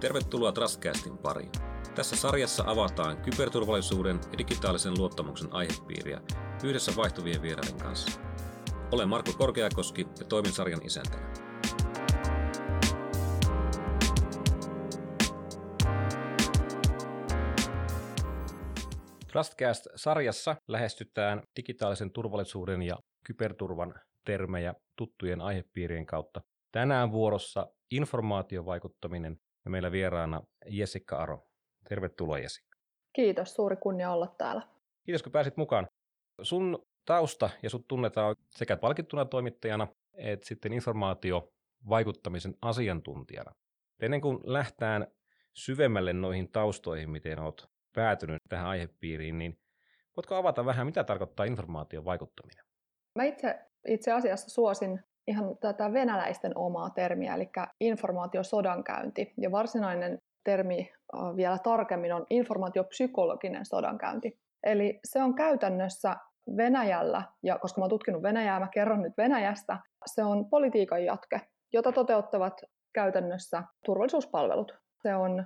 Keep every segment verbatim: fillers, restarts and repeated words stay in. Tervetuloa Trustcastin pariin. Tässä sarjassa avataan kyberturvallisuuden ja digitaalisen luottamuksen aihepiiriä yhdessä vaihtuvien vieraiden kanssa. Olen Markku Korkeakoski ja toimin sarjan isäntänä. Trustcast-sarjassa lähestytään digitaalisen turvallisuuden ja kyberturvan termejä tuttujen aihepiirien kautta. Tänään vuorossa informaatiovaikuttaminen ja meillä vieraana Jessikka Aro. Tervetuloa Jessikka. Kiitos, suuri kunnia olla täällä. Kiitos kun pääsit mukaan. Sun tausta ja sut tunnetaan sekä palkittuna toimittajana että sitten informaatiovaikuttamisen asiantuntijana. Ennen kuin lähtään syvemmälle noihin taustoihin, miten olet päätynyt tähän aihepiiriin, niin voitko avata vähän, mitä tarkoittaa informaatiovaikuttaminen? Mä itse, itse asiassa suosin ihan tätä venäläisten omaa termiä, eli informaatiosodankäynti. Ja varsinainen termi vielä tarkemmin on informaatiopsykologinen sodankäynti. Eli se on käytännössä Venäjällä, ja koska mä oon tutkinut Venäjää, mä kerron nyt Venäjästä, se on politiikan jatke, jota toteuttavat käytännössä turvallisuuspalvelut. Se on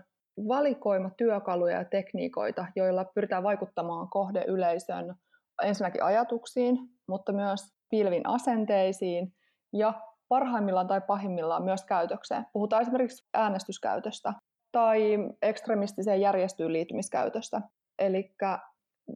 valikoima työkaluja ja tekniikoita, joilla pyritään vaikuttamaan kohdeyleisön ensinnäkin ajatuksiin, mutta myös pilvin asenteisiin ja parhaimmillaan tai pahimmillaan myös käytökseen. Puhutaan esimerkiksi äänestyskäytöstä tai ekstremistiseen järjestöön liittymiskäytöstä. Eli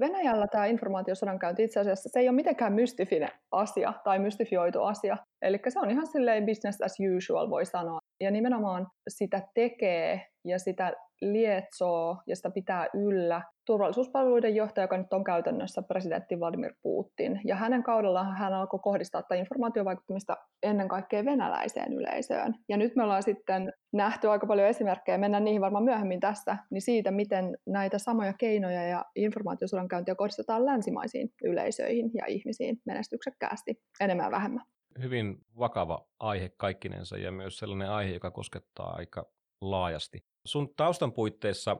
Venäjällä tämä informaatiosodankäynti itse asiassa se ei ole mitenkään mystifinen asia tai mystifioitu asia. Eli se on ihan silleen business as usual, voi sanoa. Ja nimenomaan sitä tekee ja sitä lietsoo ja sitä pitää yllä turvallisuuspalveluiden johtaja, joka nyt on käytännössä presidentti Vladimir Putin. Ja hänen kaudellaan hän alkoi kohdistaa tätä informaatiovaikuttamista ennen kaikkea venäläiseen yleisöön. Ja nyt me ollaan sitten nähty aika paljon esimerkkejä, mennään niihin varmaan myöhemmin tässä, niin siitä, miten näitä samoja keinoja ja informaatiosodankäyntiä kohdistetaan länsimaisiin yleisöihin ja ihmisiin menestyksekkäästi, enemmän vähemmän. Hyvin vakava aihe kaikkinensa ja myös sellainen aihe, joka koskettaa aika laajasti. Sun taustan puitteissa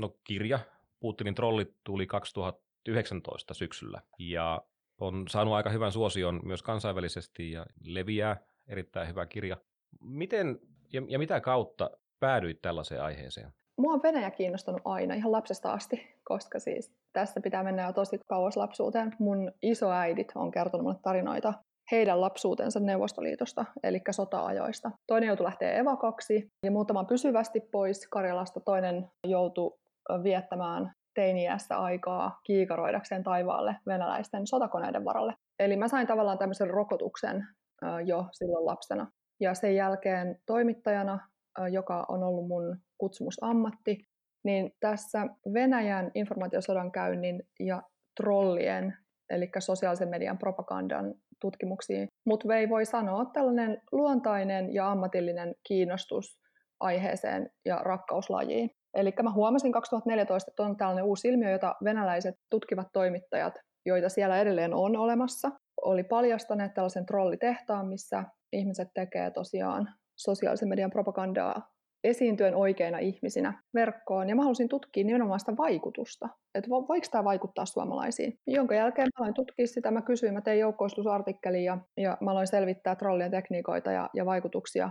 no, kirja Putinin trollit tuli kaksituhattayhdeksäntoista syksyllä ja on saanut aika hyvän suosion myös kansainvälisesti ja leviää, erittäin hyvä kirja. Miten ja, ja mitä kautta päädyit tällaiseen aiheeseen? Mua on Venäjä kiinnostanut aina, ihan lapsesta asti, koska siis tässä pitää mennä jo tosi kauas lapsuuteen. Mun isoäidit on kertonut mulle tarinoita heidän lapsuutensa Neuvostoliitosta, eli sota-ajoista. Toinen joutui lähteä evakaksi ja muutaman pysyvästi pois Karjalasta. Toinen joutui viettämään teini-iässä aikaa kiikaroidakseen taivaalle venäläisten sotakoneiden varalle. Eli mä sain tavallaan tämmöisen rokotuksen jo silloin lapsena. Ja sen jälkeen toimittajana, joka on ollut mun kutsumusammatti, niin tässä Venäjän informaatiosodankäynnin ja trollien, eli sosiaalisen median propagandan tutkimuksiin, mutta vei voi sanoa tällainen luontainen ja ammatillinen kiinnostus aiheeseen ja rakkauslajiin. Eli mä huomasin kaksituhattaneljätoista, että on tällainen uusi ilmiö, jota venäläiset tutkivat toimittajat, joita siellä edelleen on olemassa, oli paljastaneet tällaisen trollitehtaan, missä ihmiset tekee tosiaan sosiaalisen median propagandaa esiintyen oikeina ihmisinä verkkoon, ja mä halusin tutkia nimenomaan sitä vaikutusta, että voiko tämä vaikuttaa suomalaisiin. Jonka jälkeen mä aloin tutkia sitä, mä kysyin, mä tein joukkoistusartikkelin, ja, ja mä aloin selvittää trollien tekniikoita ja, ja vaikutuksia,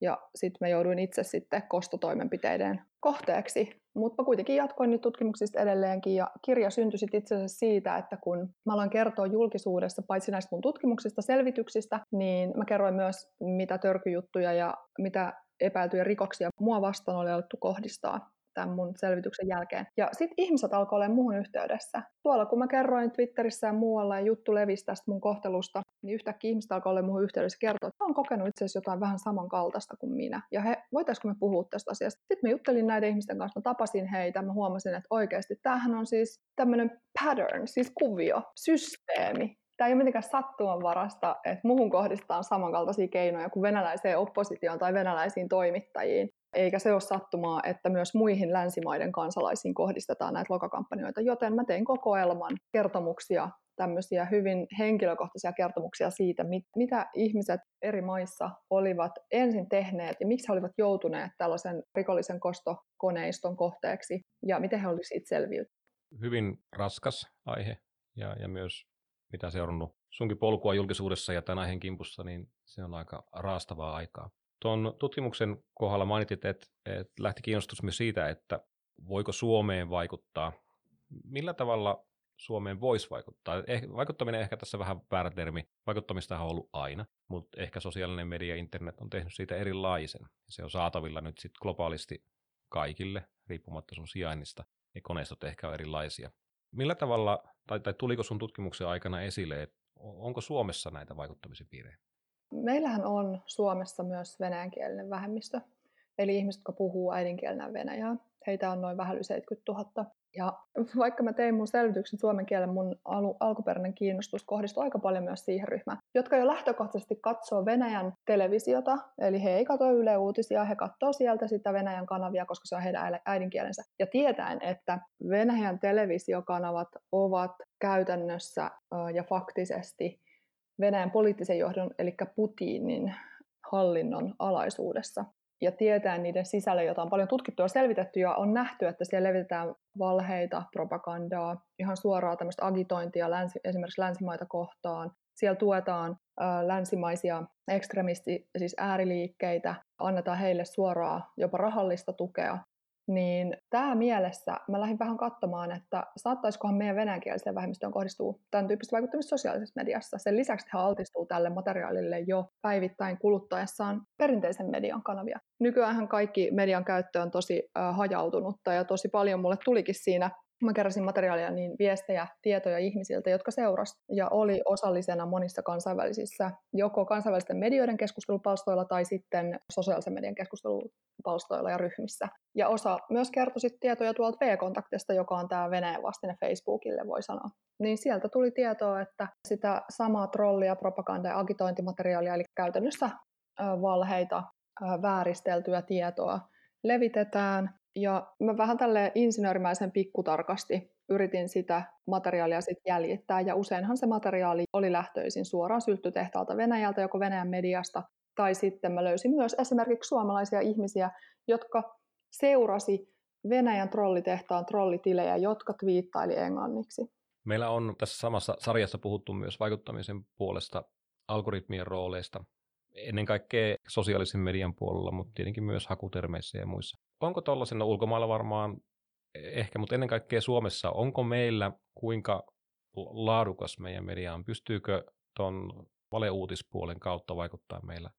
ja sitten mä jouduin itse sitten kostotoimenpiteiden kohteeksi, mutta mä kuitenkin jatkoin niitä tutkimuksista edelleenkin, ja kirja syntyi sitten itse asiassa siitä, että kun mä aloin kertoa julkisuudessa paitsi näistä mun tutkimuksista, selvityksistä, niin mä kerroin myös, mitä törkyjuttuja ja mitä epäiltyjä rikoksia mua vastaan oli alettu kohdistaa tämän mun selvityksen jälkeen. Ja sitten ihmiset alkoi olemaan muuhun yhteydessä. Tuolla kun mä kerroin Twitterissä ja muualla ja juttu levisi tästä mun kohtelusta, niin yhtäkkiä ihmiset alkoi olemaan muuhun yhteydessä ja kertoo, että on kokenut itse asiassa jotain vähän samankaltaista kuin minä. Ja he, voitaisko me puhua tästä asiasta? Sitten mä juttelin näiden ihmisten kanssa, mä tapasin heitä, mä huomasin, että oikeasti tämähän on siis tämmöinen pattern, siis kuvio, systeemi. Tämä ei ole mitenkään sattumanvarasta, että muuhun kohdistaan samankaltaisia keinoja kuin venäläiseen oppositioon tai venäläisiin toimittajiin. Eikä se ole sattumaa, että myös muihin länsimaiden kansalaisiin kohdistetaan näitä lokakampanjoita. Joten mä tein kokoelman kertomuksia, tämmöisiä hyvin henkilökohtaisia kertomuksia siitä, mit, mitä ihmiset eri maissa olivat ensin tehneet ja miksi he olivat joutuneet tällaisen rikollisen kostokoneiston kohteeksi ja miten he olivat siitä selviytyneet. Hyvin raskas aihe ja, ja myös mitä seurannut sunkin polkua julkisuudessa ja tämän aiheen kimpussa, niin se on aika raastavaa aikaa. Tuon tutkimuksen kohdalla mainitit, että, että lähti kiinnostus myös siitä, että voiko Suomeen vaikuttaa. Millä tavalla Suomeen voisi vaikuttaa? Eh, vaikuttaminen ehkä tässä vähän väärä termi. Vaikuttamista on ollut aina, mutta ehkä sosiaalinen media ja internet on tehnyt siitä erilaisen. Se on saatavilla nyt sitten globaalisti kaikille, riippumatta sun sijainnista, ja koneistot ehkä on erilaisia. Millä tavalla, tai, tai tuliko sun tutkimuksen aikana esille, että onko Suomessa näitä vaikuttamisen piirejä? Meillähän on Suomessa myös venäjänkielinen vähemmistö, eli ihmiset, jotka puhuu äidinkielenä venäjää. Heitä on noin vähän yli seitsemänkymmentätuhatta. Ja vaikka mä tein mun selvityksen suomen kielen, mun alu- alkuperäinen kiinnostus kohdistui aika paljon myös siihen ryhmään, jotka jo lähtökohtaisesti katsoo Venäjän televisiota, eli he ei katso Yle Uutisia, he katsoo sieltä sitä Venäjän kanavia, koska se on heidän äidinkielensä. Ja tietäen, että Venäjän televisiokanavat ovat käytännössä ja faktisesti Venäjän poliittisen johdon, eli Putinin hallinnon alaisuudessa. Ja tietää niiden sisällä, jota on paljon tutkittu ja selvitetty, ja on nähty, että siellä levitetään valheita, propagandaa, ihan suoraa tämmöistä agitointia länsi, esimerkiksi länsimaita kohtaan. Siellä tuetaan ä, länsimaisia ekstremisti, siis ääriliikkeitä, annetaan heille suoraa, jopa rahallista tukea. Niin tämä mielessä mä lähdin vähän katsomaan, että saattaisikohan meidän venäjänkieliseen vähemmistöön kohdistuu tämän tyyppistä vaikuttamista sosiaalisessa mediassa. Sen lisäksi he altistuu tälle materiaalille jo päivittäin kuluttaessaan perinteisen median kanavia. Nykyäänhän kaikki median käyttö on tosi äh, hajautunutta ja tosi paljon mulle tulikin siinä. Mä keräsin materiaalia, niin viestejä, tietoja ihmisiltä, jotka seurasi ja oli osallisena monissa kansainvälisissä, joko kansainvälisten medioiden keskustelupalstoilla tai sitten sosiaalisen median keskustelupalstoilla ja ryhmissä. Ja osa myös kertoi sitten tietoja tuolta V-kontaktista, joka on tämä Venäjän vastine Facebookille, voi sanoa. Niin sieltä tuli tietoa, että sitä samaa trollia, propaganda- ja agitointimateriaalia, eli käytännössä valheita, vääristeltyä tietoa levitetään. Ja mä vähän tälleen insinöörimäisen pikkutarkasti yritin sitä materiaalia sit jäljittää, ja useinhan se materiaali oli lähtöisin suoraan sylttytehtaalta Venäjältä, joko Venäjän mediasta, tai sitten mä löysin myös esimerkiksi suomalaisia ihmisiä, jotka seurasi Venäjän trollitehtaan trollitilejä, jotka twiittaili englanniksi. Meillä on tässä samassa sarjassa puhuttu myös vaikuttamisen puolesta, algoritmien rooleista, ennen kaikkea sosiaalisen median puolella, mutta tietenkin myös hakutermeissä ja muissa. Onko tuollaisena ulkomailla varmaan ehkä, mutta ennen kaikkea Suomessa, onko meillä kuinka laadukas meidän media on? Pystyykö tuon valeuutispuolen kautta vaikuttaa meillä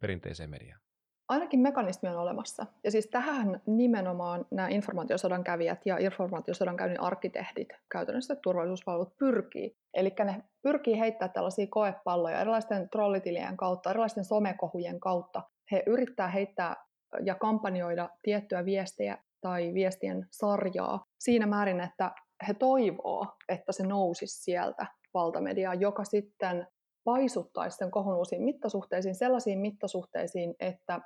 perinteiseen mediaan? Ainakin mekanismi on olemassa. Ja siis tähän nimenomaan nämä informaatiosodan kävijät ja informaatiosodan käynnin arkkitehdit, käytännössä turvallisuusvalvot, pyrkii. Eli ne pyrkii heittämään tällaisia koepalloja erilaisten trollitilien kautta, erilaisten somekohujen kautta. He yrittää heittää ja kampanjoida tiettyä viestejä tai viestien sarjaa siinä määrin, että he toivoo, että se nousisi sieltä valtamediaa, joka sitten paisuttaisi sen kohun uusiin mittasuhteisiin, sellaisiin mittasuhteisiin, että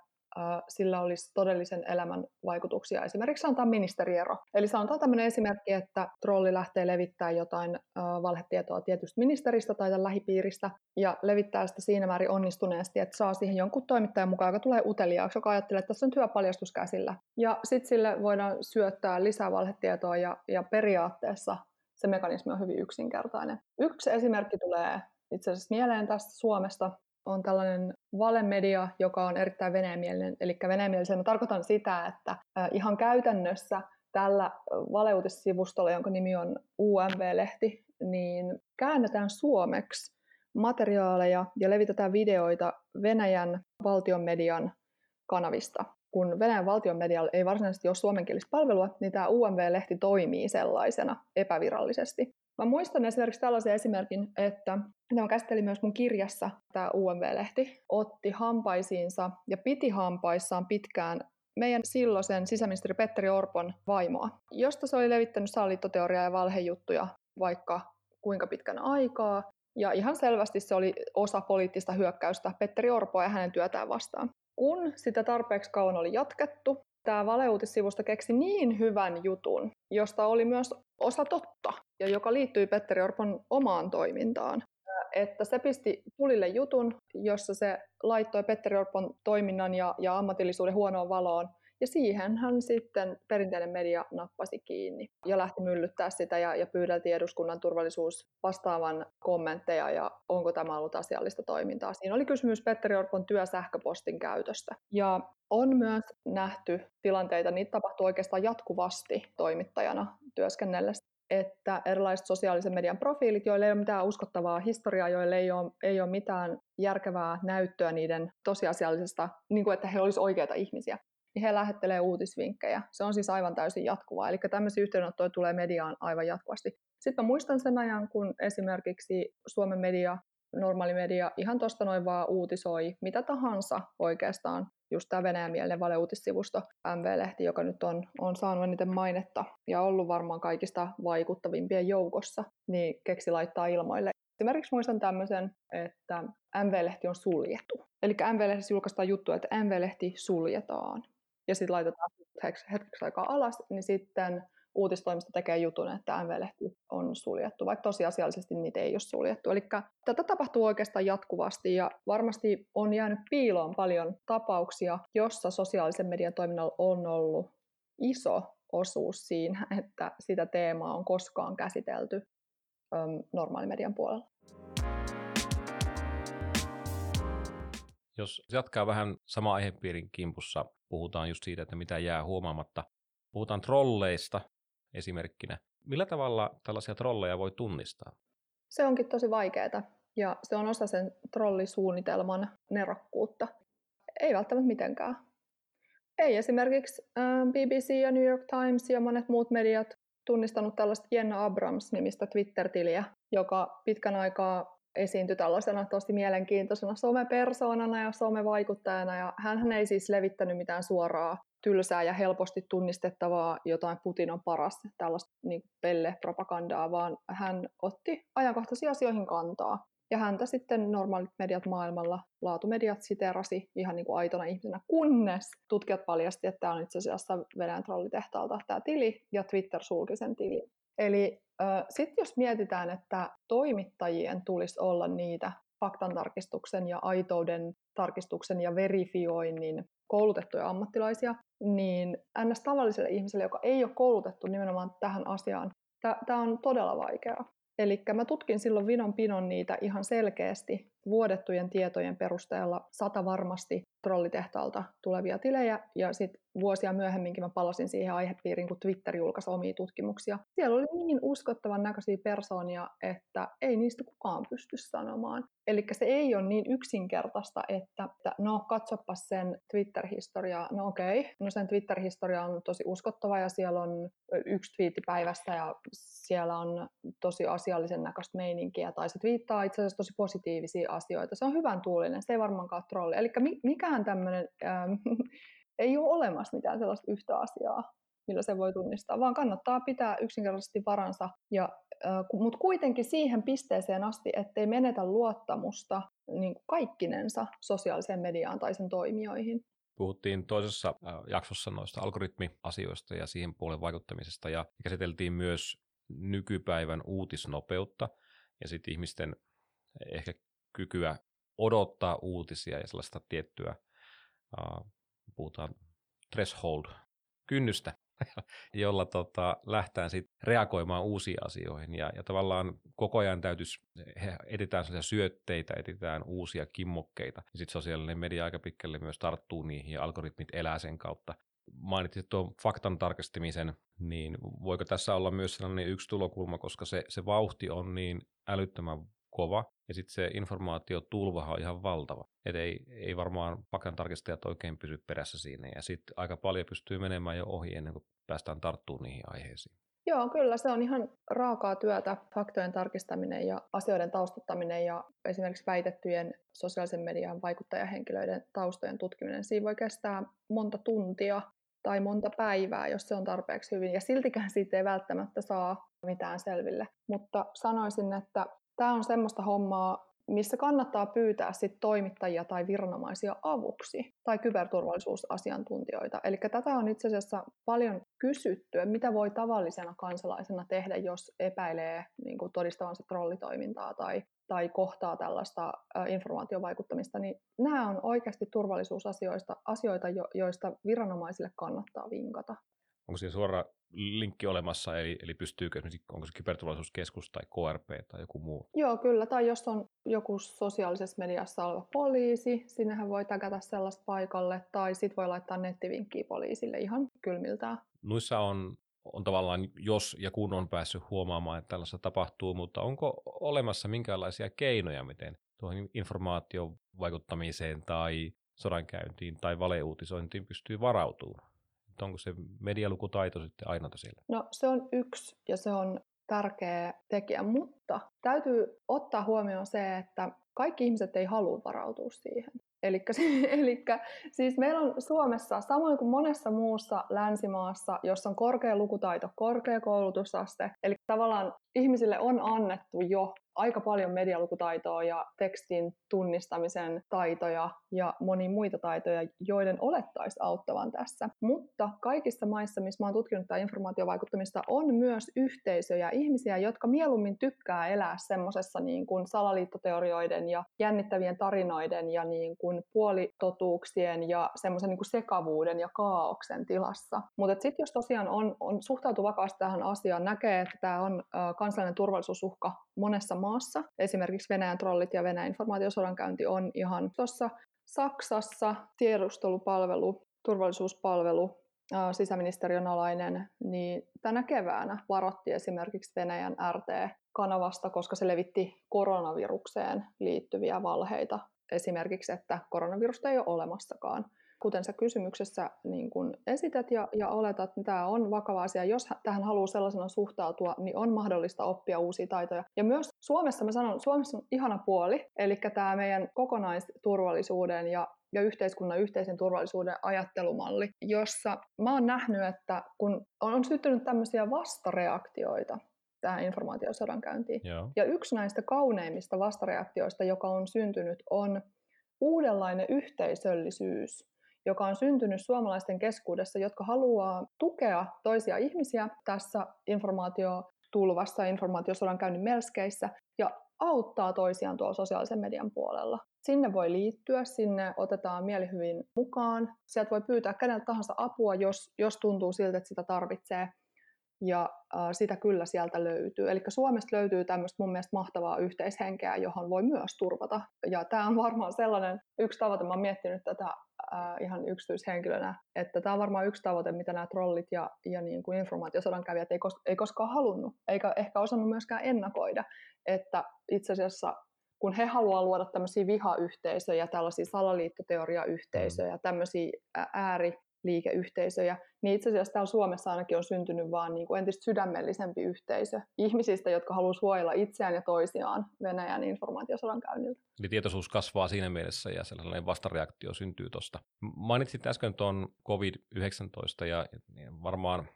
sillä olisi todellisen elämän vaikutuksia. Esimerkiksi sanotaan ministeriero. Eli sanotaan tämmöinen esimerkki, että trolli lähtee levittämään jotain valhetietoa tietystä ministeristä tai tämän lähipiiristä ja levittää sitä siinä määrin onnistuneesti, että saa siihen jonkun toimittajan mukaan, joka tulee uteliaaksi, joka ajattelee, että tässä on hyvä paljastus käsillä. Ja sitten sille voidaan syöttää lisää valhetietoa ja, ja periaatteessa se mekanismi on hyvin yksinkertainen. Yksi esimerkki tulee itse asiassa mieleen tästä Suomesta. On tällainen valemedia, joka on erittäin venäjämielinen. Eli venäjämielisen tarkoitan sitä, että ihan käytännössä tällä valeuutissivustolla, jonka nimi on U M V-lehti, niin käännetään suomeksi materiaaleja ja levitetään videoita Venäjän valtionmedian kanavista. Kun Venäjän valtionmedialla ei varsinaisesti ole suomenkielistä palvelua, niin tämä U M V-lehti toimii sellaisena epävirallisesti. Mä muistan esimerkiksi tällaisen esimerkin, että tämä käsitteli myös mun kirjassa, tämä U M V-lehti otti hampaisiinsa ja piti hampaissaan pitkään meidän silloisen sisäministeri Petteri Orpon vaimoa, josta se oli levittänyt salaliittoteoriaa ja valhejuttuja vaikka kuinka pitkän aikaa. Ja ihan selvästi se oli osa poliittista hyökkäystä Petteri Orpoa ja hänen työtään vastaan. Kun sitä tarpeeksi kauan oli jatkettu, tämä valeuutissivusto keksi niin hyvän jutun, josta oli myös osa totta ja joka liittyi Petteri Orpon omaan toimintaan, että se pisti tulille jutun, jossa se laittoi Petteri Orpon toiminnan ja, ja ammatillisuuden huonoon valoon Ja siihenhän sitten perinteinen media nappasi kiinni ja lähti myllyttää sitä ja, ja pyydeltiin eduskunnan turvallisuus vastaavan kommentteja ja onko tämä ollut asiallista toimintaa. Siinä oli kysymys Petteri Orpon työsähköpostin käytöstä. Ja on myös nähty tilanteita, niitä tapahtuu oikeastaan jatkuvasti toimittajana työskennellessä, että erilaiset sosiaalisen median profiilit, joille ei ole mitään uskottavaa historiaa, joille ei ole, ei ole mitään järkevää näyttöä niiden tosiasiallisesta, niin kuin että he olisivat oikeita ihmisiä, niin he lähettelevät uutisvinkkejä. Se on siis aivan täysin jatkuvaa. Eli tämmöisiä yhteydenottoja tulee mediaan aivan jatkuvasti. Sitten mä muistan sen ajan, kun esimerkiksi Suomen media, normaali media, ihan tuosta noin vaan uutisoi mitä tahansa oikeastaan. Just tämä venäjämielinen valeuutissivusto U M V-lehti, joka nyt on, on saanut eniten mainetta ja ollut varmaan kaikista vaikuttavimpien joukossa, niin keksi laittaa ilmoille. Esimerkiksi muistan tämmöisen, että U M V-lehti on suljettu. Eli U M V-lehti julkaistaan juttu, että U M V-lehti suljetaan. Ja sitten laitetaan hetkeksi aikaa alas, niin sitten uutistoimisto tekee jutun, että U M V-lehti on suljettu, vaikka tosiasiallisesti niitä ei ole suljettu. Eli tätä tapahtuu oikeastaan jatkuvasti ja varmasti on jäänyt piiloon paljon tapauksia, jossa sosiaalisen median toiminnalla on ollut iso osuus siinä, että sitä teemaa on koskaan käsitelty normaalimedian puolella. Jos jatkaa vähän sama aihepiirin kimpussa, puhutaan just siitä, että mitä jää huomaamatta. Puhutaan trolleista esimerkkinä. Millä tavalla tällaisia trolleja voi tunnistaa? Se onkin tosi vaikeaa ja se on osa sen trollisuunnitelman nerokkuutta. Ei välttämättä mitenkään. Ei esimerkiksi B B C ja New York Times ja monet muut mediat tunnistanut tällaista Jenna Abrams-nimistä Twitter-tiliä, joka pitkän aikaa esiintyi tällaisena tosi mielenkiintoisena somepersoonana ja somevaikuttajana. Ja hänhän ei siis levittänyt mitään suoraa, tylsää ja helposti tunnistettavaa jotain Putin on paras, tällaista niin pelle-propagandaa, vaan hän otti ajankohtaisiin asioihin kantaa. Ja häntä sitten normaalit mediat maailmalla, laatumediat siteerasi ihan niin kuin aitona ihmisenä, kunnes tutkijat paljasti, että tämä on itse asiassa Venäjän trollitehtaalta tämä tili, ja Twitter sulki sen tilin. Eli äh, sitten jos mietitään, että toimittajien tulisi olla niitä faktantarkistuksen ja aitouden tarkistuksen ja verifioinnin koulutettuja ammattilaisia, niin ns. Tavalliselle ihmiselle, joka ei ole koulutettu nimenomaan tähän asiaan, tämä on todella vaikeaa. Eli mä tutkin silloin vinon pinon niitä ihan selkeästi vuodettujen tietojen perusteella sata varmasti trollitehtaalta tulevia tilejä, ja sitten vuosia myöhemminkin mä palasin siihen aihepiiriin, kun Twitter julkaisi omia tutkimuksia. Siellä oli niin uskottavan näköisiä persoonia, että ei niistä kukaan pysty sanomaan. Eli se ei ole niin yksinkertaista, että no katsopas sen Twitter-historiaa, no okei, okay. No sen Twitter-historia on tosi uskottava ja siellä on yksi twiitti päivässä ja siellä on tosi asiallisen näköistä meininkiä, tai se twiittaa itse asiassa tosi positiivisia asioita. Se on hyvän tuulinen, se ei varmaankaan ole trolli. Eli mikään tämmöinen, ähm, ei ole olemassa mitään sellaista yhtä asiaa, millä se voi tunnistaa, vaan kannattaa pitää yksinkertaisesti varansa, ja, äh, mutta kuitenkin siihen pisteeseen asti, ettei menetä luottamusta niin kaikkinensa sosiaaliseen mediaan tai sen toimijoihin. Puhuttiin toisessa jaksossa noista algoritmiasioista ja siihen puolen vaikuttamisesta, ja käsiteltiin myös nykypäivän uutisnopeutta ja sitten ihmisten ehkä kykyä odottaa uutisia ja sellaista tiettyä, äh, puhutaan threshold-kynnystä, jolla tota, lähtään sit reagoimaan uusiin asioihin. Ja, ja tavallaan koko ajan täytyisi, etsitään sellaisia syötteitä, etsitään uusia kimmokkeita. Ja sitten sosiaalinen media aika pitkälle myös tarttuu niihin ja algoritmit elää sen kautta. Mainitsit tuon faktan tarkistamisen, niin voiko tässä olla myös sellainen yksi tulokulma, koska se, se vauhti on niin älyttömän kova. Ja sitten se informaatiotulvahan on ihan valtava. Et ei, ei varmaan faktantarkistajat oikein pysy perässä siinä. Ja sitten aika paljon pystyy menemään jo ohi ennen kuin päästään tarttumaan niihin aiheisiin. Joo, kyllä se on ihan raakaa työtä, faktojen tarkistaminen ja asioiden taustattaminen ja esimerkiksi väitettyjen sosiaalisen median vaikuttajahenkilöiden taustojen tutkiminen. Siinä voi kestää monta tuntia tai monta päivää, jos se on tarpeeksi hyvin. Ja siltikään siitä ei välttämättä saa mitään selville. Mutta sanoisin, että tämä on semmoista hommaa, missä kannattaa pyytää sit toimittajia tai viranomaisia avuksi tai kyberturvallisuusasiantuntijoita. Eli tätä on itse asiassa paljon kysyttyä, mitä voi tavallisena kansalaisena tehdä, jos epäilee niin kuin todistavansa trollitoimintaa tai, tai kohtaa tällaista informaatiovaikuttamista. Niin nämä on oikeasti turvallisuusasioita, asioita, joista viranomaisille kannattaa vinkata. Onko siinä suora linkki olemassa, eli, eli pystyykö esimerkiksi, onko se kyberturvallisuuskeskus tai K R P tai joku muu? Joo, kyllä. Tai jos on joku sosiaalisessa mediassa oleva poliisi, sinnehän voi tagata sellaista paikalle, tai sitten voi laittaa nettivinkkiä poliisille ihan kylmiltään. Noissa on, on tavallaan, jos ja kun on päässyt huomaamaan, että tällaista tapahtuu, mutta onko olemassa minkälaisia keinoja, miten tuohon informaation vaikuttamiseen tai sodankäyntiin tai valeuutisointiin pystyy varautumaan? Onko se medialukutaito sitten aina siellä? No se on yksi ja se on tärkeä tekijä, mutta täytyy ottaa huomioon se, että kaikki ihmiset ei halua varautua siihen. Elikkä, elikkä siis meillä on Suomessa, samoin kuin monessa muussa länsimaassa, jossa on korkea lukutaito, korkea koulutusaste, eli tavallaan ihmisille on annettu jo aika paljon medialukutaitoa ja tekstin tunnistamisen taitoja ja monia muita taitoja, joiden olettaisi auttavan tässä. Mutta kaikissa maissa, missä mä oon tutkinut tätä informaatiovaikuttamista, on myös yhteisöjä, ihmisiä, jotka mieluummin tykkää elää semmoisessa niin kuin salaliittoteorioiden ja jännittävien tarinoiden ja niin kuin puolitotuuksien ja semmoisen niin kuin sekavuuden ja kaaoksen tilassa. Mutta sitten jos tosiaan on, on suhtautu vakaasti tähän asiaan, näkee, että tämä on äh, kansallinen turvallisuusuhka monessa maassa. Esimerkiksi Venäjän trollit ja Venäjän informaatiosodankäynti on ihan tuossa Saksassa tiedustelupalvelu, turvallisuuspalvelu, sisäministeriön alainen, niin tänä keväänä varoitti esimerkiksi Venäjän R T-kanavasta, koska se levitti koronavirukseen liittyviä valheita. Esimerkiksi, että koronavirusta ei ole olemassakaan. Kuten sä kysymyksessä niin kun esität ja, ja oletat, niin tämä on vakava asia. Jos tähän haluaa sellaisena suhtautua, niin on mahdollista oppia uusia taitoja. Ja myös Suomessa, mä sanon, Suomessa on ihana puoli, eli tämä meidän kokonaisturvallisuuden ja, ja yhteiskunnan yhteisen turvallisuuden ajattelumalli, jossa mä oon nähnyt, että kun on syntynyt tämmöisiä vastareaktioita tähän informaatiosodankäyntiin. Joo. Ja yksi näistä kauneimmista vastareaktioista, joka on syntynyt, on uudenlainen yhteisöllisyys, joka on syntynyt suomalaisten keskuudessa, jotka haluaa tukea toisia ihmisiä tässä informaatiotulvassa, informaatiosodankäynnin melskeissä ja auttaa toisiaan tuolla sosiaalisen median puolella. Sinne voi liittyä, sinne otetaan mielihyvin mukaan. Sieltä voi pyytää keneltä tahansa apua, jos, jos tuntuu siltä, että sitä tarvitsee. Ja äh, sitä kyllä sieltä löytyy. Eli Suomesta löytyy tämmöistä mun mielestä mahtavaa yhteishenkeä, johon voi myös turvata. Ja tämä on varmaan sellainen yksi tavoite, mä oon miettinyt tätä äh, ihan yksityishenkilönä, että tämä on varmaan yksi tavoite, mitä nämä trollit ja, ja niin kuin informaatiosodankävijät ei, kos- ei koskaan halunnut, eikä ehkä osannut myöskään ennakoida, että itse asiassa kun he haluaa luoda tämmöisiä vihayhteisöjä, tällaisia salaliittoteoriayhteisöjä, tämmöisiä ääri liikeyhteisöjä, niin itse asiassa täällä Suomessa ainakin on syntynyt vaan niin kuin entistä sydämellisempi yhteisö ihmisistä, jotka haluaa suojella itseään ja toisiaan Venäjän informaatiosodan käynniltä. Eli tietoisuus kasvaa siinä mielessä ja sellainen vastareaktio syntyy tuosta. Mainitsit äsken tuon covid yhdeksäntoista ja varmaan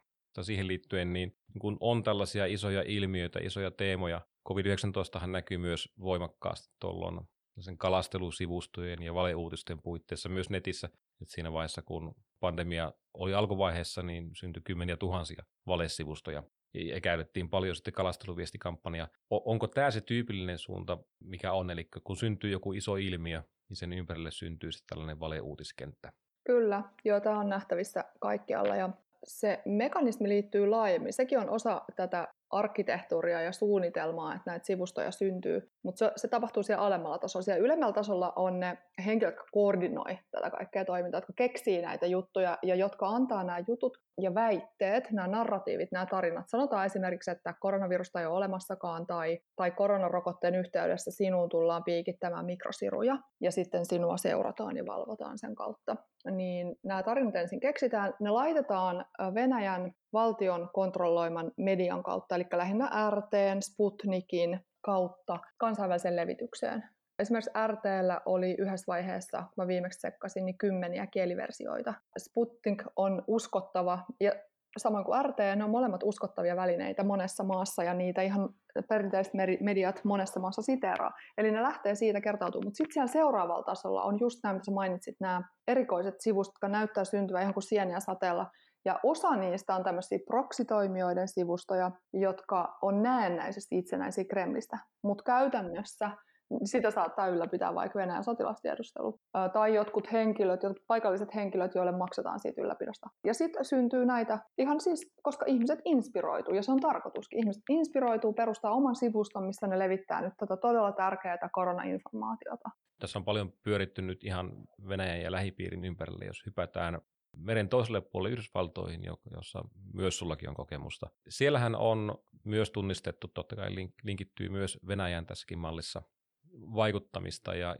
siihen liittyen niin kun on tällaisia isoja ilmiöitä, isoja teemoja. covid yhdeksäntoistahan näkyy myös voimakkaasti tuolloin sen kalastelusivustojen ja valeuutisten puitteissa myös netissä. Et siinä vaiheessa, kun pandemia oli alkuvaiheessa, niin syntyi kymmeniä tuhansia valesivustoja ja käytettiin paljon sitten kalasteluviestikampanjaa. O- onko tämä se tyypillinen suunta, mikä on? Eli kun syntyy joku iso ilmiö, niin sen ympärille syntyy sitten tällainen valeuutiskenttä. Kyllä, joo, tämä on nähtävissä kaikkialla ja se mekanismi liittyy laajemmin. Sekin on osa tätä arkkitehtuuria ja suunnitelmaa, että näitä sivustoja syntyy, mutta se, se tapahtuu siellä alemmalla tasolla. Siellä ylemmällä tasolla on ne henkilöt, jotka koordinoi tätä kaikkea toimintaa, jotka keksii näitä juttuja ja jotka antaa nämä jutut ja väitteet, nämä narratiivit, nämä tarinat. Sanotaan esimerkiksi, että koronavirusta ei ole olemassakaan tai, tai koronarokotteen yhteydessä sinuun tullaan piikittämään mikrosiruja ja sitten sinua seurataan ja valvotaan sen kautta. Niin nämä tarinat ensin keksitään, ne laitetaan Venäjän valtion kontrolloiman median kautta, eli lähinnä R T:n, Sputnikin kautta kansainväliseen levitykseen. Esimerkiksi R T:llä oli yhdessä vaiheessa, kun mä viimeksi tsekkasin, niin kymmeniä kieliversioita. Sputnik on uskottava ja samoin kuin R T, ne on molemmat uskottavia välineitä monessa maassa, ja niitä ihan perinteiset mediat monessa maassa siteeraa. Eli ne lähtee siitä kertautumaan, mutta sitten siellä seuraavalla tasolla on just nämä, mitä sä mainitsit, nämä erikoiset sivustot, jotka näyttää syntyvän ihan kuin sieniä sateella, ja osa niistä on tämmöisiä proksitoimijoiden sivustoja, jotka on näennäisesti itsenäisiä Kremlistä, mutta käytännössä sitä saattaa ylläpitää vaikka Venäjän sotilastiedustelu. Tai jotkut henkilöt, jotkut paikalliset henkilöt, joille maksetaan siitä ylläpidosta. Ja sitten syntyy näitä, ihan siis, koska ihmiset inspiroituu, ja se on tarkoituskin. Ihmiset inspiroituu, perustaa oman sivuston, missä ne levittää nyt tätä todella tärkeää koronainformaatiota. Tässä on paljon pyörittynyt ihan Venäjän ja lähipiirin ympärille, jos hypätään meren toiselle puolelle Yhdysvaltoihin, jossa myös sullakin on kokemusta. Siellähän on myös tunnistettu, totta kai linkittyy myös Venäjän tässäkin mallissa, vaikuttamista ja,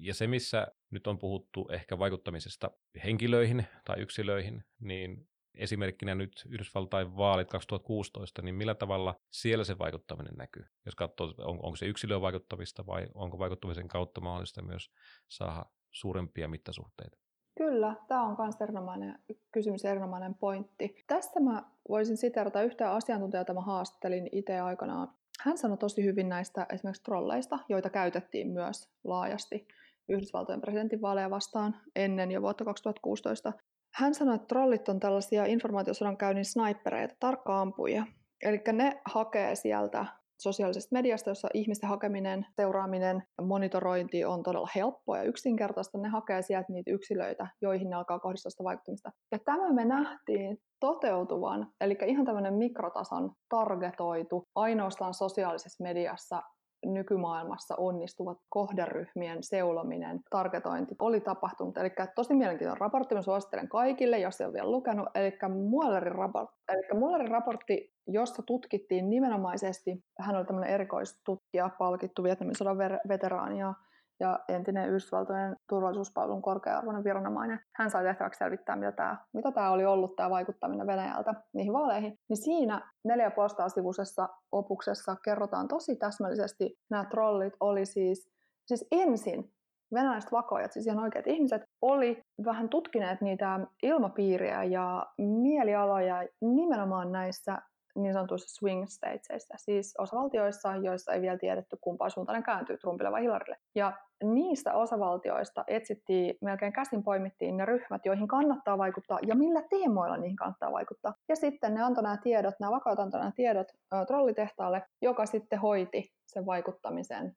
ja se, missä nyt on puhuttu ehkä vaikuttamisesta henkilöihin tai yksilöihin, niin esimerkkinä nyt Yhdysvaltain vaalit kaksituhattakuusitoista, niin millä tavalla siellä se vaikuttaminen näkyy? Jos katsoo, on, onko se yksilöön vaikuttamista vai onko vaikuttamisen kautta mahdollista myös saada suurempia mittasuhteita? Kyllä, tämä on myös erinomainen kysymys, erinomainen pointti. Tässä mä voisin siteerata yhtä asiantuntijaa, jota mä haastattelin itse aikanaan. Hän sanoi tosi hyvin näistä esimerkiksi trolleista, joita käytettiin myös laajasti Yhdysvaltojen presidentinvaaleja vastaan ennen jo vuotta kaksituhattakuusitoista. Hän sanoi, että trollit on tällaisia informaatiosodankäynnin snaippereita, tarkka-ampujia. Eli ne hakee sieltä sosiaalisesta mediasta, jossa ihmisten hakeminen, seuraaminen, monitorointi on todella helppoa ja yksinkertaista. Ne hakee sieltä niitä yksilöitä, joihin ne alkaa kohdistaa sitä vaikuttamista. Ja tämä me nähtiin toteutuvan, eli ihan tämmöinen mikrotason targetoitu, ainoastaan sosiaalisessa mediassa nykymaailmassa onnistuvat kohderyhmien seulominen, targetointi oli tapahtunut. Eli tosi mielenkiintoinen raportti, mä suosittelen kaikille, jos ei ole vielä lukenut, eli Muellerin raportti, eli Muellerin raportti, jossa tutkittiin nimenomaisesti, hän oli tämmöinen erikoistutkija, palkittu Vietnamin sodan veteraania, ja entinen Yhdysvaltojen turvallisuuspalvelun korkea-arvoinen viranomainen. Hän sai tehtäväksi selvittää, mitä tämä, mitä tämä oli ollut, tämä vaikuttaminen Venäjältä niihin vaaleihin. Niin siinä neljä postaa-sivuisessa opuksessa kerrotaan tosi täsmällisesti, nämä trollit oli siis, siis ensin venäläiset vakoajat, siis ihan oikeat ihmiset, oli vähän tutkineet niitä ilmapiiriä ja mielialoja nimenomaan näissä niin sanotuissa swing statesissa, siis osavaltioissa, joissa ei vielä tiedetty, kumpaan suuntaan ne kääntyy, Trumpille vai Hillarylle. Ja niistä osavaltioista etsittiin, melkein käsin poimittiin ne ryhmät, joihin kannattaa vaikuttaa ja millä teemoilla niihin kannattaa vaikuttaa. Ja sitten ne antoi nämä tiedot, nämä vakaat antoi nämä tiedot äh, trollitehtaalle, joka sitten hoiti sen vaikuttamisen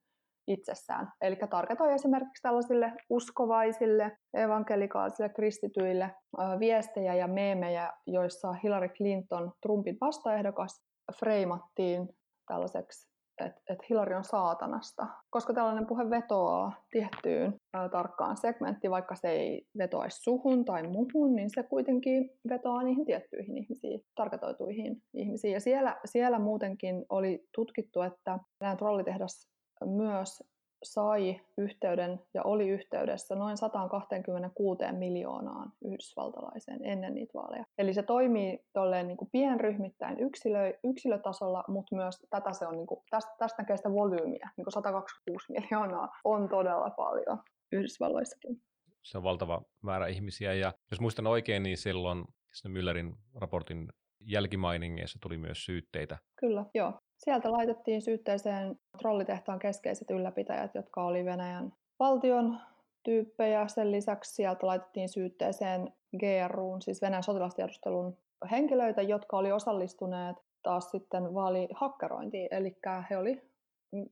itsessään. Eli targetoi esimerkiksi tällaisille uskovaisille, evankelikaalisille kristityille äh, viestejä ja meemejä, joissa Hillary Clinton, Trumpin vastaehdokas, freimattiin tällaiseksi, että et Hillary on saatanasta. Koska tällainen puhe vetoaa tiettyyn äh, tarkkaan segmenttiin, vaikka se ei vetoaisi suhun tai muhun, niin se kuitenkin vetoaa niihin tiettyihin ihmisiin, targetoituihin ihmisiin. Ja siellä, siellä muutenkin oli tutkittu, että nämä trollitehdas myös sai yhteyden ja oli yhteydessä noin sata kaksikymmentäkuusi miljoonaan yhdysvaltalaiseen ennen niitä vaaleja. Eli se toimii tolleen niin kuin pienryhmittäin yksilö, yksilötasolla, mutta myös tätä se on, niin kuin, tästä, tästä näkee sitä volyymiä. Niin kuin sata kaksikymmentäkuusi miljoonaa on todella paljon Yhdysvalloissakin. Se on valtava määrä ihmisiä ja jos muistan oikein, niin silloin Müllerin raportin jälkimainingeissa tuli myös syytteitä. Kyllä, joo. Sieltä laitettiin syytteeseen trollitehtaan keskeiset ylläpitäjät, jotka oli Venäjän valtion tyyppejä. Sen lisäksi sieltä laitettiin syytteeseen G R U:n, siis Venäjän sotilastiedustelun henkilöitä, jotka oli osallistuneet taas sitten vaalihakkerointiin. Eli he oli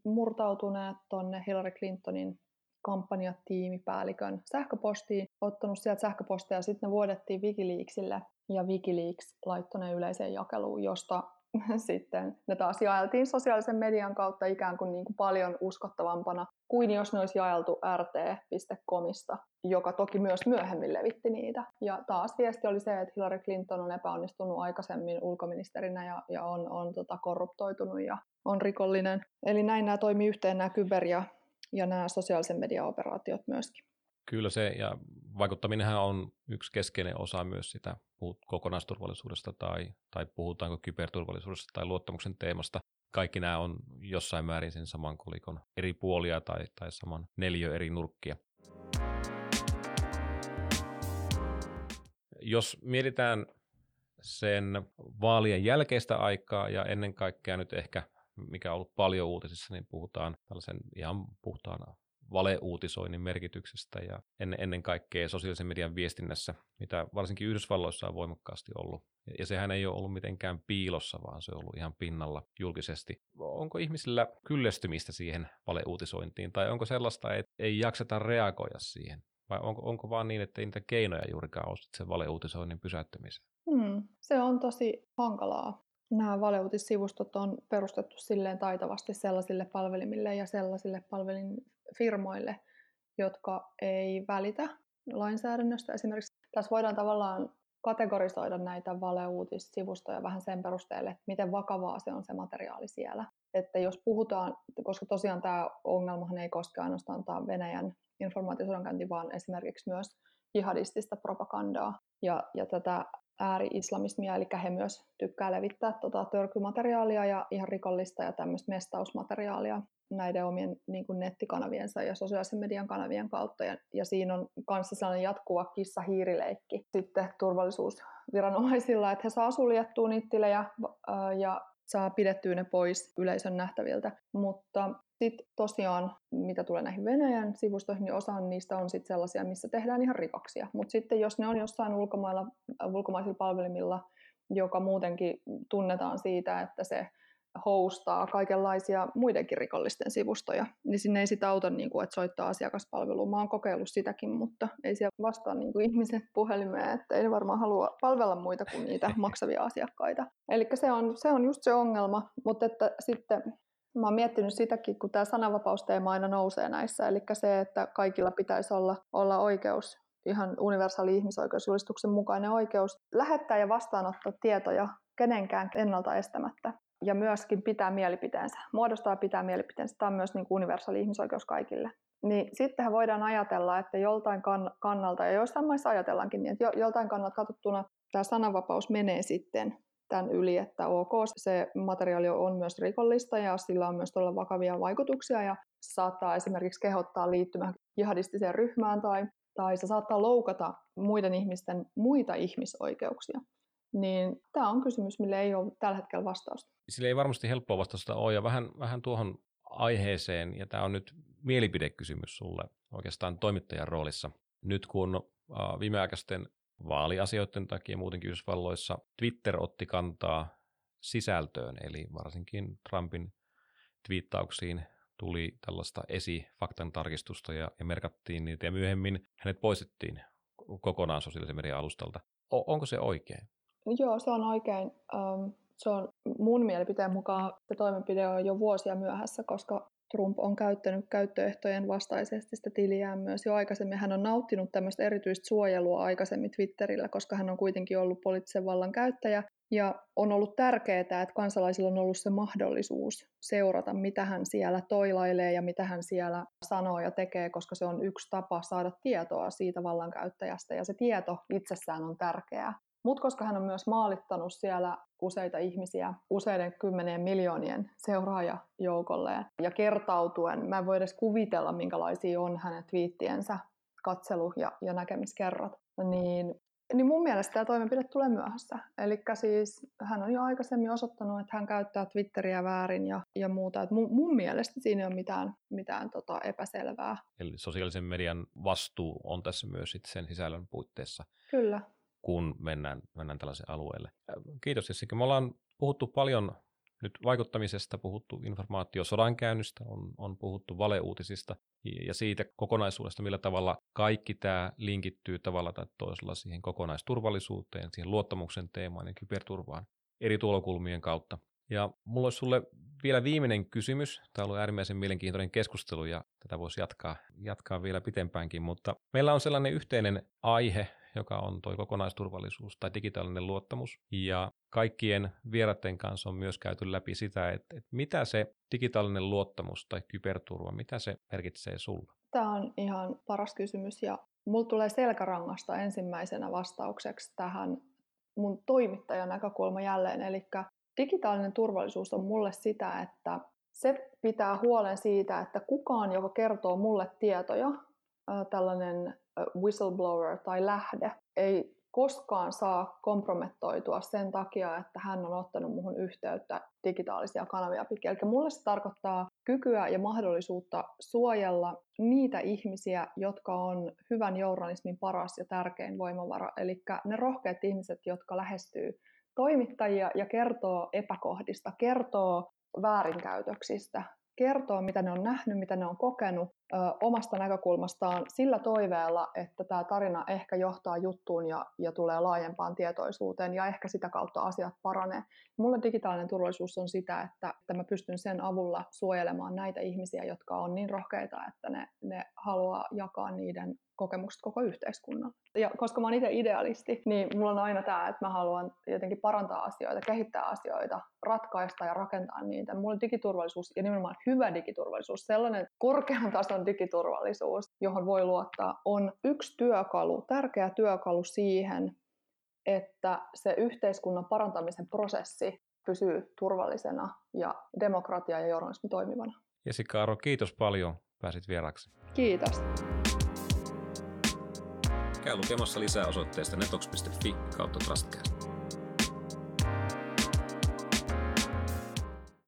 murtautuneet tuonne Hillary Clintonin kampanjatiimipäällikön sähköpostiin, ottanut sieltä sähköpostia ja sitten ne vuodettiin Wikileaksille ja Wikileaks laittoi ne yleiseen jakeluun, josta sitten ne taas jaeltiin sosiaalisen median kautta ikään kuin, niin kuin paljon uskottavampana kuin jos ne olisi jaeltu r t piste comista, joka toki myös myöhemmin levitti niitä. Ja taas viesti oli se, että Hillary Clinton on epäonnistunut aikaisemmin ulkoministerinä ja, ja on, on tota, korruptoitunut ja on rikollinen. Eli näin nämä toimii yhteen, nämä kyber- ja, ja nämä sosiaalisen median operaatiot myöskin. Kyllä se, ja vaikuttaminenhän on yksi keskeinen osa myös sitä, puhut kokonaisturvallisuudesta tai, tai puhutaanko kyberturvallisuudesta tai luottamuksen teemasta. Kaikki nämä on jossain määrin sen saman kolikon eri puolia tai, tai saman neljö eri nurkkia. Jos mietitään sen vaalien jälkeistä aikaa ja ennen kaikkea nyt ehkä, mikä on ollut paljon uutisissa, niin puhutaan tällaisen ihan puhtaana valeuutisoinnin merkityksestä ja ennen kaikkea sosiaalisen median viestinnässä, mitä varsinkin Yhdysvalloissa on voimakkaasti ollut. Ja sehän ei ole ollut mitenkään piilossa, vaan se on ollut ihan pinnalla julkisesti. Onko ihmisillä kyllästymistä siihen valeuutisointiin tai onko sellaista, että ei jakseta reagoida siihen? Vai onko, onko vaan niin, että ei niitä keinoja juurikaan ole sen valeuutisoinnin pysäyttämiseen? Hmm, se on tosi hankalaa. Nämä valeuutissivustot on perustettu silleen taitavasti sellaisille palvelimille ja sellaisille palvelinfirmoille, jotka ei välitä lainsäädännöstä. Esimerkiksi tässä voidaan tavallaan kategorisoida näitä valeuutissivustoja vähän sen perusteella, että miten vakavaa se on se materiaali siellä. Että jos puhutaan, koska tosiaan tämä ongelmahan ei koske ainoastaan tämä Venäjän informaatiosodankäynti, vaan esimerkiksi myös jihadistista propagandaa ja, ja tätä ääri-islamismia, eli he myös tykkää levittää tota törkymateriaalia ja ihan rikollista ja tämmöistä mestausmateriaalia näiden omien niin kuin nettikanaviensa ja sosiaalisen median kanavien kautta. Ja, ja siinä on kanssa sellainen jatkuva kissa-hiirileikki sitten turvallisuusviranomaisilla, että he saa suljettua niitä tilejä ja, ja saa pidettyä ne pois yleisön nähtäviltä. Mutta sitten tosiaan, mitä tulee näihin Venäjän sivustoihin, niin osa niistä on sitten sellaisia, missä tehdään ihan rikoksia. Mutta sitten jos ne on jossain ulkomailla, ulkomaisilla palvelimilla, joka muutenkin tunnetaan siitä, että se hostaa kaikenlaisia muidenkin rikollisten sivustoja, niin sinne ei sitä auta, niin kuin, että soittaa asiakaspalveluun. Mä oon kokeillut sitäkin, mutta ei siellä vastaa niin kuin ihmiset puhelimeen, että ei varmaan halua palvella muita kuin niitä maksavia asiakkaita. Eli se on, se on just se ongelma, mutta että sitten mä oon miettinyt sitäkin, kun tämä sananvapausteema aina nousee näissä, eli se, että kaikilla pitäisi olla, olla oikeus, ihan universaali ihmisoikeusjulistuksen mukainen oikeus, lähettää ja vastaanottaa tietoja kenenkään ennalta estämättä. Ja myöskin pitää mielipiteensä, muodostaa pitää mielipiteensä. Tämä on myös niin kuin universaali ihmisoikeus kaikille. Niin sittenhän voidaan ajatella, että joltain kannalta, ja joissain maissa ajatellaankin niin, että joltain kannalta katsottuna tämä sananvapaus menee sitten tämän yli, että ok, se materiaali on myös rikollista ja sillä on myös todella vakavia vaikutuksia ja saattaa esimerkiksi kehottaa liittymään jihadistiseen ryhmään tai, tai se saattaa loukata muiden ihmisten muita ihmisoikeuksia. Niin tämä on kysymys, mille ei ole tällä hetkellä vastausta. Sillä ei varmasti helppoa vastausta ole ja vähän, vähän tuohon aiheeseen, ja tämä on nyt mielipidekysymys sulle oikeastaan toimittajan roolissa. Nyt kun viimeaikaisten vaaliasioiden takia muutenkin Yhdysvalloissa Twitter otti kantaa sisältöön, eli varsinkin Trumpin twiittauksiin tuli tällaista esifaktan tarkistusta ja, ja merkattiin niitä ja myöhemmin hänet poistettiin kokonaan sosiaalisen median alustalta. O- onko se oikein? Joo, se on oikein. Se on mun mielipiteen mukaan, se toimenpide on jo vuosia myöhässä, koska Trump on käyttänyt käyttöehtojen vastaisesti sitä tiliään myös jo aikaisemmin. Hän on nauttinut tämmöistä erityistä suojelua aikaisemmin Twitterillä, koska hän on kuitenkin ollut poliittisen vallan käyttäjä. Ja on ollut tärkeää, että kansalaisilla on ollut se mahdollisuus seurata, mitä hän siellä toilailee ja mitä hän siellä sanoo ja tekee, koska se on yksi tapa saada tietoa siitä vallankäyttäjästä. Ja se tieto itsessään on tärkeää. Mutta koska hän on myös maalittanut siellä useita ihmisiä useiden kymmenien miljoonien seuraajajoukolleen ja kertautuen, mä en voi edes kuvitella, minkälaisia on hänen twiittiensä katselu- ja, ja näkemiskerrat, niin, niin mun mielestä tämä toimenpide tulee myöhässä. Eli siis hän on jo aikaisemmin osoittanut, että hän käyttää Twitteriä väärin ja, ja muuta. Et mun, mun mielestä siinä ei ole mitään, mitään tota epäselvää. Eli sosiaalisen median vastuu on tässä myös sit sen sisällön puitteissa. Kyllä. Kun mennään, mennään tällaiseen alueelle. Kiitos Jessikka. Me ollaan puhuttu paljon nyt vaikuttamisesta, puhuttu informaatiosodankäynnistä, on, on puhuttu valeuutisista ja siitä kokonaisuudesta, millä tavalla kaikki tämä linkittyy tavalla tai toisella siihen kokonaisturvallisuuteen, siihen luottamuksen teemaan ja kyberturvaan eri tulokulmien kautta. Ja mulla olisi sulle vielä viimeinen kysymys. Tämä on ollut äärimmäisen mielenkiintoinen keskustelu ja tätä voisi jatkaa, jatkaa vielä pitempäänkin, mutta meillä on sellainen yhteinen aihe, joka on tuo kokonaisturvallisuus tai digitaalinen luottamus. Ja kaikkien vieraiden kanssa on myös käyty läpi sitä, että, että mitä se digitaalinen luottamus tai kyberturva, mitä se merkitsee sulla? Tämä on ihan paras kysymys ja mulla tulee selkärangasta ensimmäisenä vastaukseksi tähän mun toimittajan näkökulma jälleen. Eli digitaalinen turvallisuus on mulle sitä, että se pitää huolen siitä, että kukaan, joka kertoo mulle tietoja, tällainen whistleblower tai lähde, ei koskaan saa kompromettoitua sen takia, että hän on ottanut muhun yhteyttä digitaalisia kanavia pitkin. Eli mulle se tarkoittaa kykyä ja mahdollisuutta suojella niitä ihmisiä, jotka on hyvän journalismin paras ja tärkein voimavara. Eli ne rohkeat ihmiset, jotka lähestyy toimittajia ja kertoo epäkohdista, kertoo väärinkäytöksistä, kertoo mitä ne on nähnyt, mitä ne on kokenut ö, omasta näkökulmastaan sillä toiveella, että tämä tarina ehkä johtaa juttuun ja, ja tulee laajempaan tietoisuuteen ja ehkä sitä kautta asiat paranee. Mulle digitaalinen turvallisuus on sitä, että, että mä pystyn sen avulla suojelemaan näitä ihmisiä, jotka on niin rohkeita, että ne, ne haluaa jakaa niiden kokemukset koko yhteiskunnalle. Ja koska mä oon itse idealisti, niin mulla on aina tämä, että mä haluan jotenkin parantaa asioita, kehittää asioita, ratkaista ja rakentaa niitä. Mulla on digiturvallisuus ja nimenomaan hyvä digiturvallisuus, sellainen korkean tason digiturvallisuus, johon voi luottaa, on yksi työkalu, tärkeä työkalu siihen, että se yhteiskunnan parantamisen prosessi pysyy turvallisena ja demokratia ja journalismi toimivana. Jessikka Aro, kiitos paljon, pääsit vieraksi. Kiitos. Käy lukemassa lisää osoitteesta netox piste fi kautta Trustcast.